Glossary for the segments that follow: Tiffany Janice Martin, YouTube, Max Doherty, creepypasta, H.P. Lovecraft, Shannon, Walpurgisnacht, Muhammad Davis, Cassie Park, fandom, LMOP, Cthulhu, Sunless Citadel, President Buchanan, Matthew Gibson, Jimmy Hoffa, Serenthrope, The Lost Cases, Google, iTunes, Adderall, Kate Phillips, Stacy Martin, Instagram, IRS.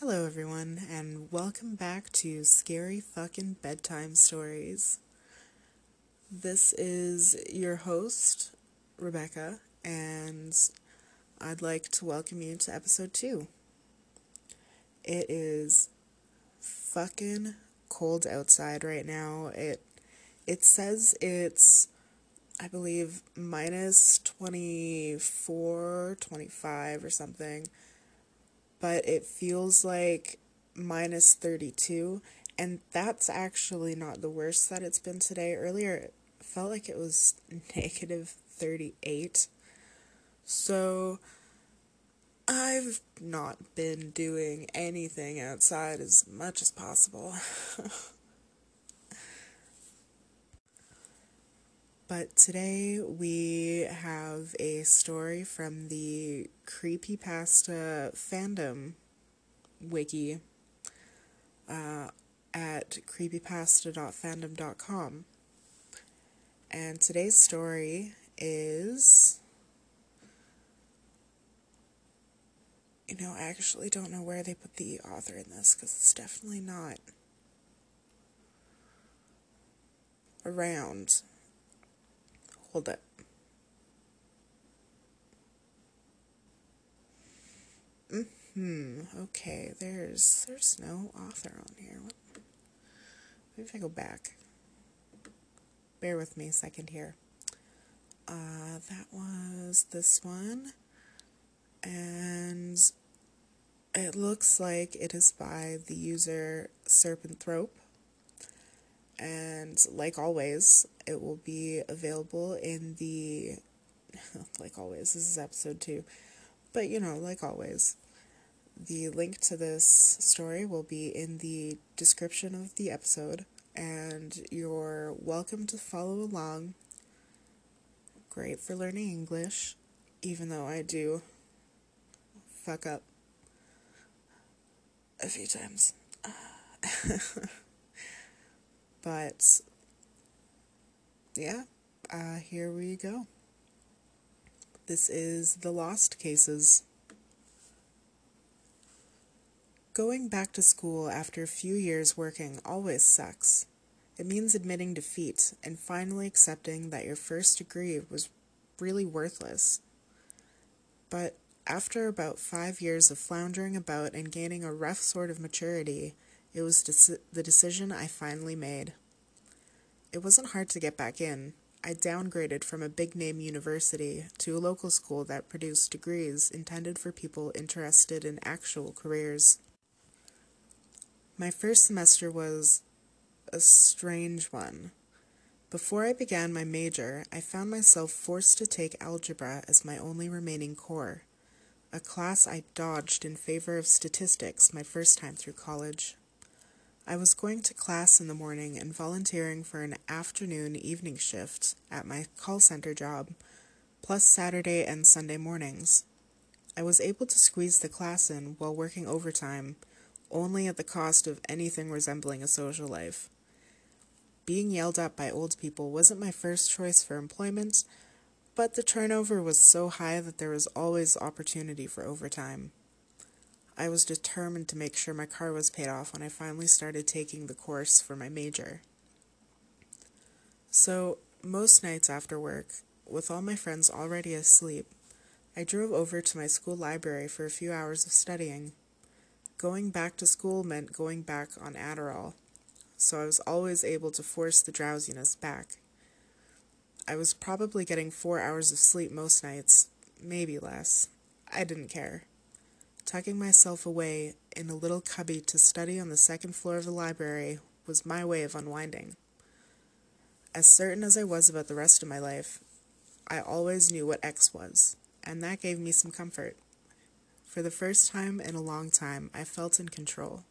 Hello everyone, and welcome back to Scary Fucking Bedtime Stories. This is your host, Rebecca, and I'd like to welcome you to episode 2. It is fucking cold outside right now. It says it's, I believe, minus 24, 25 or something. But it feels like minus 32, and that's actually not the worst that it's been today. Earlier, it felt like it was negative 38, so I've not been doing anything outside as much as possible. But today we have a story from the creepypasta fandom wiki at creepypasta.fandom.com. And today's story is... I actually don't know where they put the author in this, because it's definitely not around. Hold up. Okay, there's no author on here. Maybe if I go back. Bear with me a second here. That was this one. And it looks like it is by the user Serenthrope. And like always, it will be available in the, like always, this is episode 2, but like always, the link to this story will be in the description of the episode, and you're welcome to follow along. Great for learning English, even though I do fuck up a few times. But, yeah, here we go. This is The Lost Cases. Going back to school after a few years working always sucks. It means admitting defeat and finally accepting that your first degree was really worthless. But after about 5 years of floundering about and gaining a rough sort of maturity, it was the decision I finally made. It wasn't hard to get back in. I downgraded from a big-name university to a local school that produced degrees intended for people interested in actual careers. My first semester was a strange one. Before I began my major, I found myself forced to take algebra as my only remaining core, a class I dodged in favor of statistics my first time through college. I was going to class in the morning and volunteering for an afternoon-evening shift at my call center job, plus Saturday and Sunday mornings. I was able to squeeze the class in while working overtime, only at the cost of anything resembling a social life. Being yelled at by old people wasn't my first choice for employment, but the turnover was so high that there was always opportunity for overtime. I was determined to make sure my car was paid off when I finally started taking the course for my major. So, most nights after work, with all my friends already asleep, I drove over to my school library for a few hours of studying. Going back to school meant going back on Adderall, so I was always able to force the drowsiness back. I was probably getting 4 hours of sleep most nights, maybe less. I didn't care. Tucking myself away in a little cubby to study on the second floor of the library was my way of unwinding. As certain as I was about the rest of my life, I always knew what X was, and that gave me some comfort. For the first time in a long time, I felt in control.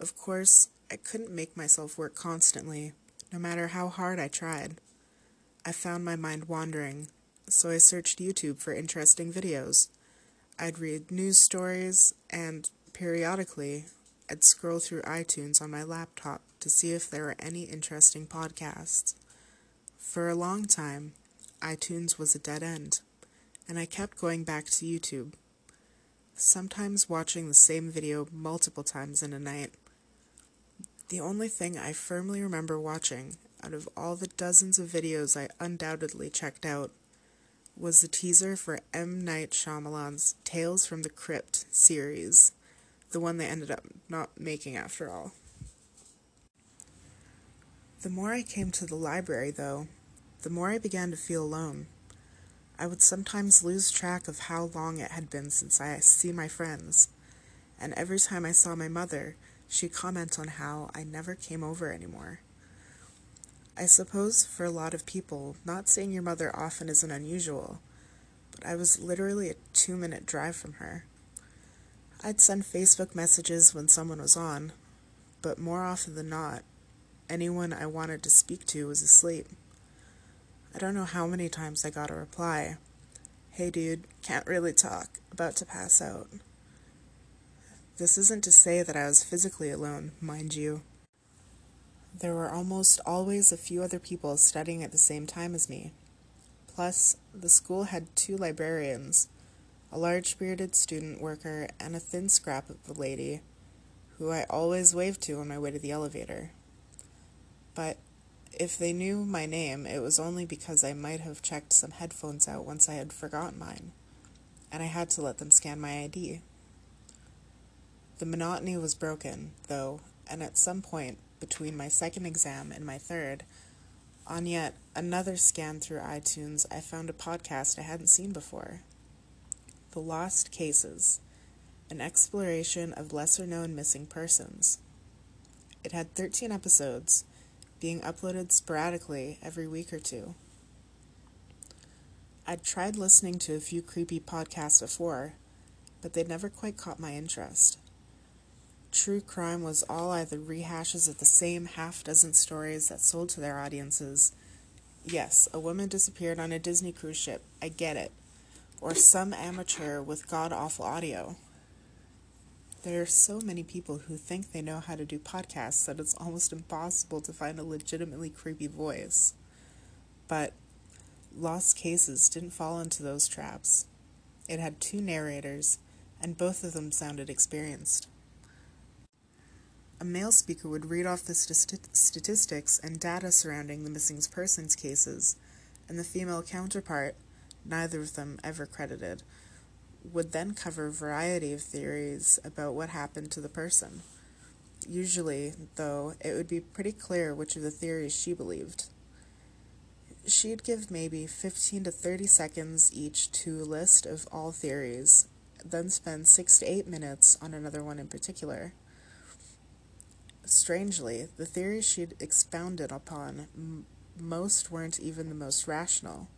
Of course, I couldn't make myself work constantly, no matter how hard I tried. I found my mind wandering, so I searched YouTube for interesting videos. I'd read news stories, and periodically, I'd scroll through iTunes on my laptop to see if there were any interesting podcasts. For a long time, iTunes was a dead end, and I kept going back to YouTube. sometimes watching the same video multiple times in a night. The only thing I firmly remember watching, out of all the dozens of videos I undoubtedly checked out, was the teaser for M. Night Shyamalan's Tales from the Crypt series, the one they ended up not making after all. The more I came to the library, though, the more I began to feel alone. I would sometimes lose track of how long it had been since I see my friends, and every time I saw my mother, she'd comment on how I never came over anymore. I suppose for a lot of people, not seeing your mother often isn't unusual, but I was literally a 2-minute drive from her. I'd send Facebook messages when someone was on, but more often than not, anyone I wanted to speak to was asleep. I don't know how many times I got a reply, "Hey dude, can't really talk, about to pass out." This isn't to say that I was physically alone, mind you. There were almost always a few other people studying at the same time as me. Plus, the school had 2 librarians, a large-bearded student worker and a thin scrap of a lady, who I always waved to on my way to the elevator. But if they knew my name, it was only because I might have checked some headphones out once I had forgotten mine, and I had to let them scan my ID. The monotony was broken, though, and at some point, between my second exam and my third, on yet another scan through iTunes, I found a podcast I hadn't seen before. The Lost Cases, an exploration of lesser-known missing persons. It had 13 episodes, being uploaded sporadically every week or two. I'd tried listening to a few creepy podcasts before, but they'd never quite caught my interest. True crime was all either rehashes of the same half-dozen stories that sold to their audiences. Yes, a woman disappeared on a Disney cruise ship, I get it. Or some amateur with god-awful audio. There are so many people who think they know how to do podcasts that it's almost impossible to find a legitimately creepy voice. But Lost Cases didn't fall into those traps. It had 2 narrators, and both of them sounded experienced. A male speaker would read off the statistics and data surrounding the missing persons cases, and the female counterpart, neither of them ever credited, would then cover a variety of theories about what happened to the person. Usually, though, it would be pretty clear which of the theories she believed. She'd give maybe 15 to 30 seconds each to a list of all theories, then spend 6 to 8 minutes on another one in particular. Strangely, the theories she'd expounded upon most weren't even the most rational.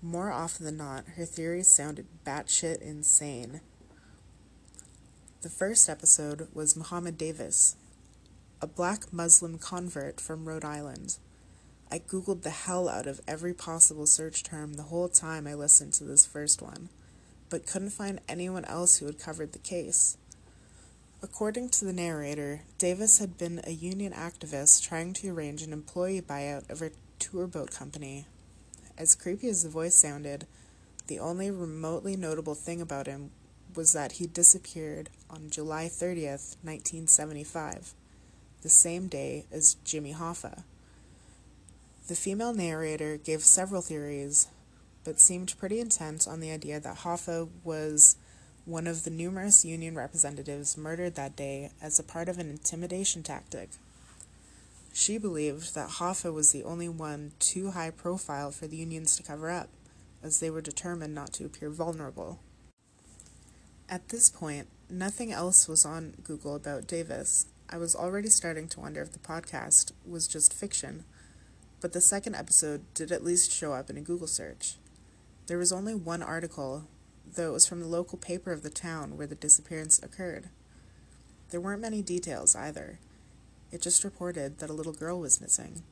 More often than not, her theories sounded batshit insane. The first episode was Muhammad Davis, a black Muslim convert from Rhode Island. I googled the hell out of every possible search term the whole time I listened to this first one, but couldn't find anyone else who had covered the case. According to the narrator, Davis had been a union activist trying to arrange an employee buyout of a tour boat company. As creepy as the voice sounded, the only remotely notable thing about him was that he disappeared on July 30th, 1975, the same day as Jimmy Hoffa. The female narrator gave several theories, but seemed pretty intent on the idea that Hoffa was one of the numerous union representatives murdered that day as a part of an intimidation tactic. She believed that Hoffa was the only one too high profile for the unions to cover up, as they were determined not to appear vulnerable. At this point, nothing else was on Google about Davis. I was already starting to wonder if the podcast was just fiction, but the second episode did at least show up in a Google search. There was only one article, though it was from the local paper of the town where the disappearance occurred. There weren't many details either. It just reported that a little girl was missing.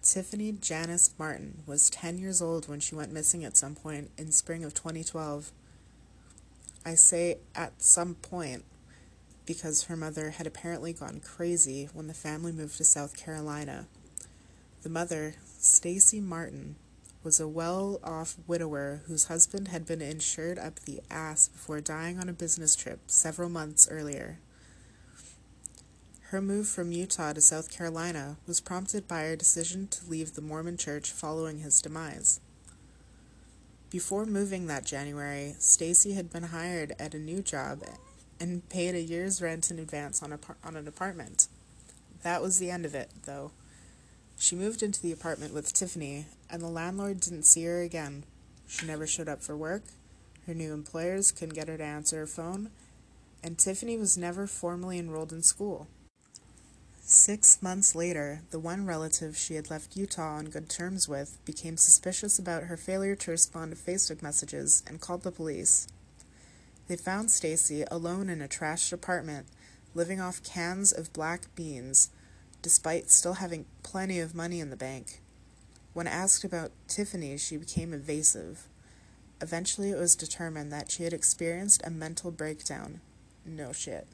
Tiffany Janice Martin was 10 years old when she went missing at some point in spring of 2012. I say at some point because her mother had apparently gone crazy when the family moved to South Carolina. The mother, Stacy Martin, was a well-off widower whose husband had been insured up the ass before dying on a business trip several months earlier. Her move from Utah to South Carolina was prompted by her decision to leave the Mormon Church following his demise. Before moving that January, Stacy had been hired at a new job and paid a year's rent in advance on an apartment. That was the end of it, though. She moved into the apartment with Tiffany, and the landlord didn't see her again. She never showed up for work, her new employers couldn't get her to answer her phone, and Tiffany was never formally enrolled in school. 6 months later, the one relative she had left Utah on good terms with became suspicious about her failure to respond to Facebook messages and called the police. They found Stacy alone in a trashed apartment, living off cans of black beans, despite still having plenty of money in the bank. When asked about Tiffany, she became evasive. Eventually, it was determined that she had experienced a mental breakdown. No shit.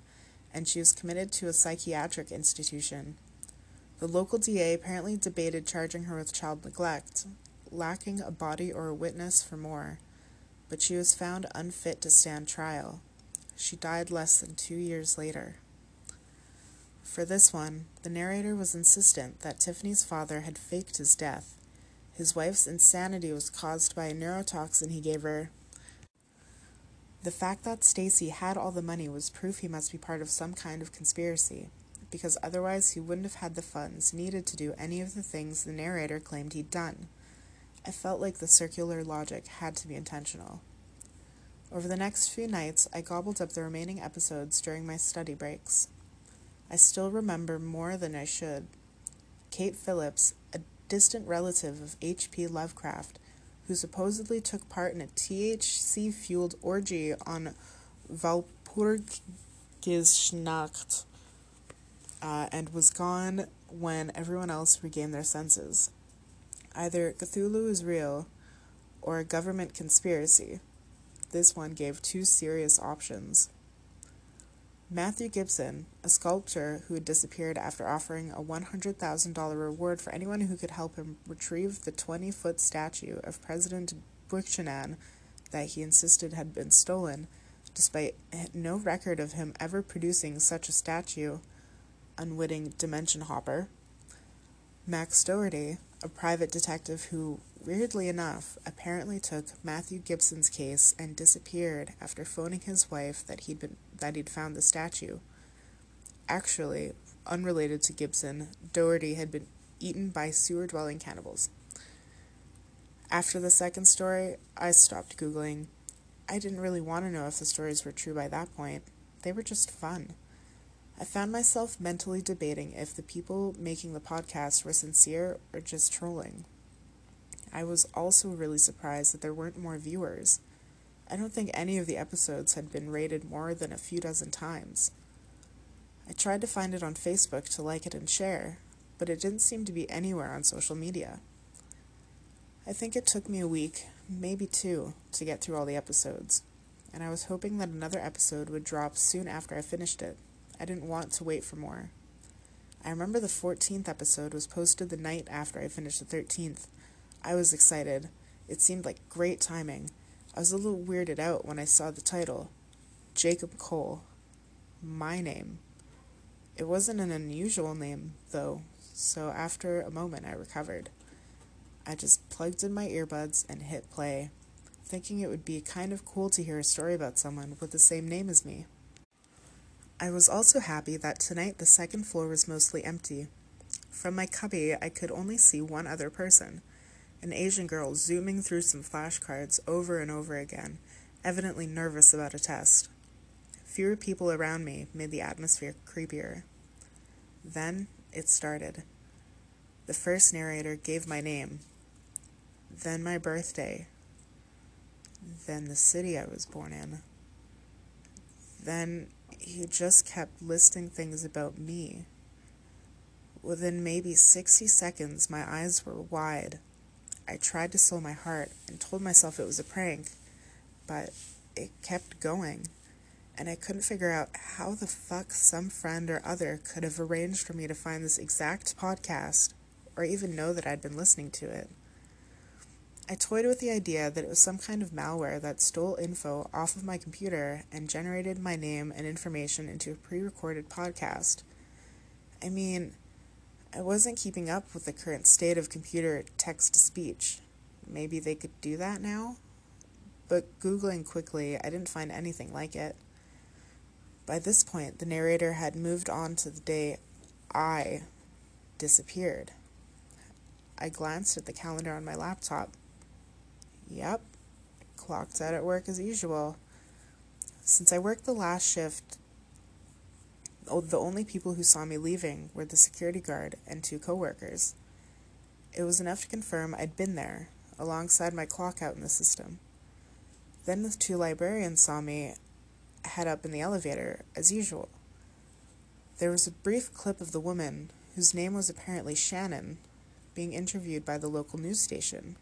And she was committed to a psychiatric institution. The local DA apparently debated charging her with child neglect, lacking a body or a witness for more, but she was found unfit to stand trial. She died less than 2 years later. For this one, the narrator was insistent that Tiffany's father had faked his death. His wife's insanity was caused by a neurotoxin he gave her. The fact that Stacy had all the money was proof he must be part of some kind of conspiracy, because otherwise he wouldn't have had the funds needed to do any of the things the narrator claimed he'd done. I felt like the circular logic had to be intentional. Over the next few nights, I gobbled up the remaining episodes during my study breaks. I still remember more than I should. Kate Phillips, a distant relative of H.P. Lovecraft, who supposedly took part in a THC-fueled orgy on Walpurgisnacht, and was gone when everyone else regained their senses. Either Cthulhu is real, or a government conspiracy. This one gave two serious options. Matthew Gibson, a sculptor who had disappeared after offering a $100,000 reward for anyone who could help him retrieve the 20-foot statue of President Buchanan that he insisted had been stolen, despite no record of him ever producing such a statue, unwitting dimension hopper. Max Doherty, a private detective who, weirdly enough, apparently took Matthew Gibson's case and disappeared after phoning his wife that he'd found the statue. Actually, unrelated to Gibson, Doherty had been eaten by sewer-dwelling cannibals. After the second story, I stopped Googling. I didn't really want to know if the stories were true by that point. They were just fun. I found myself mentally debating if the people making the podcast were sincere or just trolling. I was also really surprised that there weren't more viewers. I don't think any of the episodes had been rated more than a few dozen times. I tried to find it on Facebook to like it and share, but it didn't seem to be anywhere on social media. I think it took me a week, maybe two, to get through all the episodes, and I was hoping that another episode would drop soon after I finished it. I didn't want to wait for more. I remember the 14th episode was posted the night after I finished the 13th. I was excited. It seemed like great timing. I was a little weirded out when I saw the title, Jacob Cole. My name. It wasn't an unusual name, though, so after a moment I recovered. I just plugged in my earbuds and hit play, thinking it would be kind of cool to hear a story about someone with the same name as me. I was also happy that tonight the second floor was mostly empty. From my cubby, I could only see one other person. An Asian girl zooming through some flashcards over and over again, evidently nervous about a test. Fewer people around me made the atmosphere creepier. Then it started. The first narrator gave my name, then my birthday, then the city I was born in. Then he just kept listing things about me. Within maybe 60 seconds, my eyes were wide. I tried to slow my heart and told myself it was a prank, but it kept going, and I couldn't figure out how the fuck some friend or other could have arranged for me to find this exact podcast, or even know that I'd been listening to it. I toyed with the idea that it was some kind of malware that stole info off of my computer and generated my name and information into a pre-recorded podcast. I mean, I wasn't keeping up with the current state of computer text-to-speech. Maybe they could do that now? But Googling quickly, I didn't find anything like it. By this point, the narrator had moved on to the day I disappeared. I glanced at the calendar on my laptop. Yep, clocked out at work as usual. Since I worked the last shift, the only people who saw me leaving were the security guard and two coworkers. It was enough to confirm I'd been there, alongside my clock out in the system. Then the two librarians saw me head up in the elevator, as usual. There was a brief clip of the woman, whose name was apparently Shannon, being interviewed by the local news station,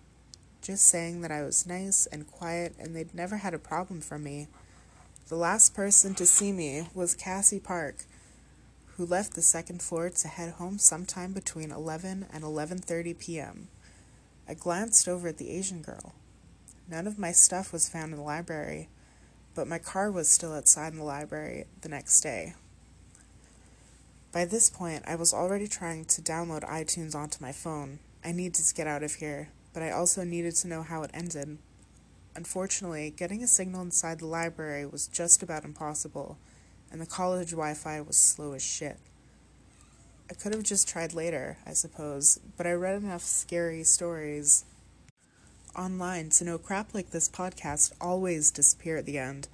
just saying that I was nice and quiet and they'd never had a problem from me. The last person to see me was Cassie Park, who left the second floor to head home sometime between 11 and 11:30 p.m. I glanced over at the Asian girl. None of my stuff was found in the library, but my car was still outside in the library the next day. By this point, I was already trying to download iTunes onto my phone. I needed to get out of here, but I also needed to know how it ended. Unfortunately, getting a signal inside the library was just about impossible, and the college Wi-Fi was slow as shit. I could have just tried later, I suppose, but I read enough scary stories online to know crap like this podcast always disappear at the end.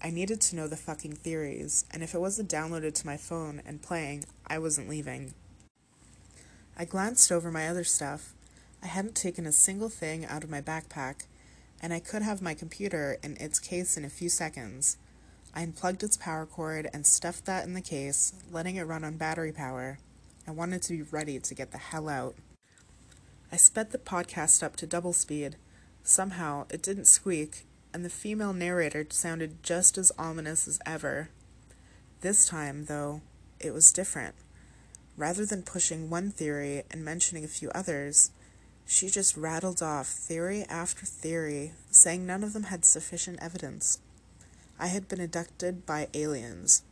I needed to know the fucking theories, and if it wasn't downloaded to my phone and playing, I wasn't leaving. I glanced over my other stuff. I hadn't taken a single thing out of my backpack, and I could have my computer in its case in a few seconds. I unplugged its power cord and stuffed that in the case, letting it run on battery power. I wanted to be ready to get the hell out. I sped the podcast up to double speed. Somehow, it didn't squeak, and the female narrator sounded just as ominous as ever. This time, though, it was different. Rather than pushing one theory and mentioning a few others, she just rattled off theory after theory, saying none of them had sufficient evidence. I had been abducted by aliens.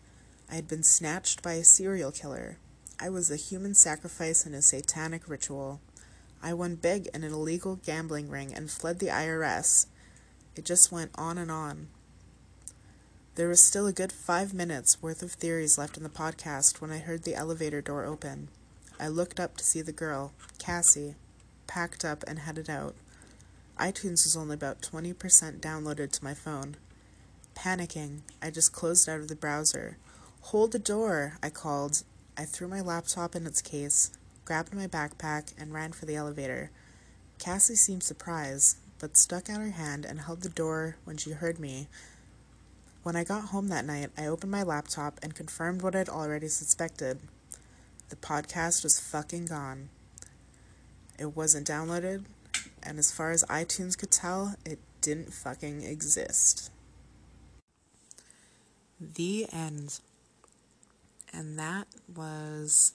I had been snatched by a serial killer. I was a human sacrifice in a satanic ritual. I won big in an illegal gambling ring and fled the IRS. It just went on and on. There was still a good 5 minutes worth of theories left in the podcast when I heard the elevator door open. I looked up to see the girl, Cassie, packed up and headed out. iTunes was only about 20% downloaded to my phone. Panicking, I just closed out of the browser. "Hold the door," I called. I threw my laptop in its case, grabbed my backpack, and ran for the elevator. Cassie seemed surprised, but stuck out her hand and held the door when she heard me. When I got home that night, I opened my laptop and confirmed what I'd already suspected. The podcast was fucking gone. It wasn't downloaded, and as far as iTunes could tell, it didn't fucking exist. The end. And that was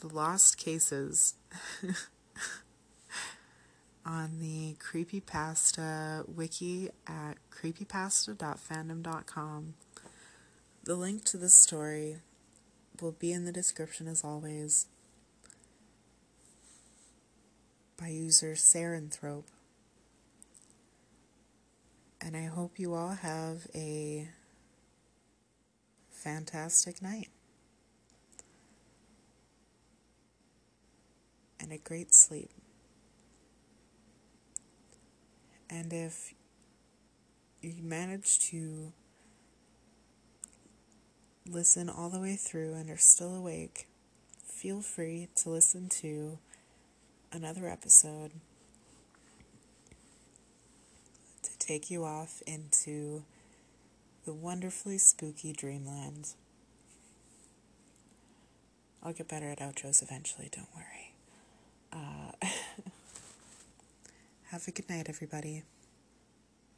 The Lost Cases on the Creepypasta wiki at creepypasta.fandom.com. The link to this story will be in the description as always. By user Serenthrope. And I hope you all have a fantastic night. And a great sleep. And if you manage to listen all the way through and are still awake, feel free to listen to another episode to take you off into the wonderfully spooky dreamland. I'll get better at outros eventually, don't worry. Have a good night, everybody.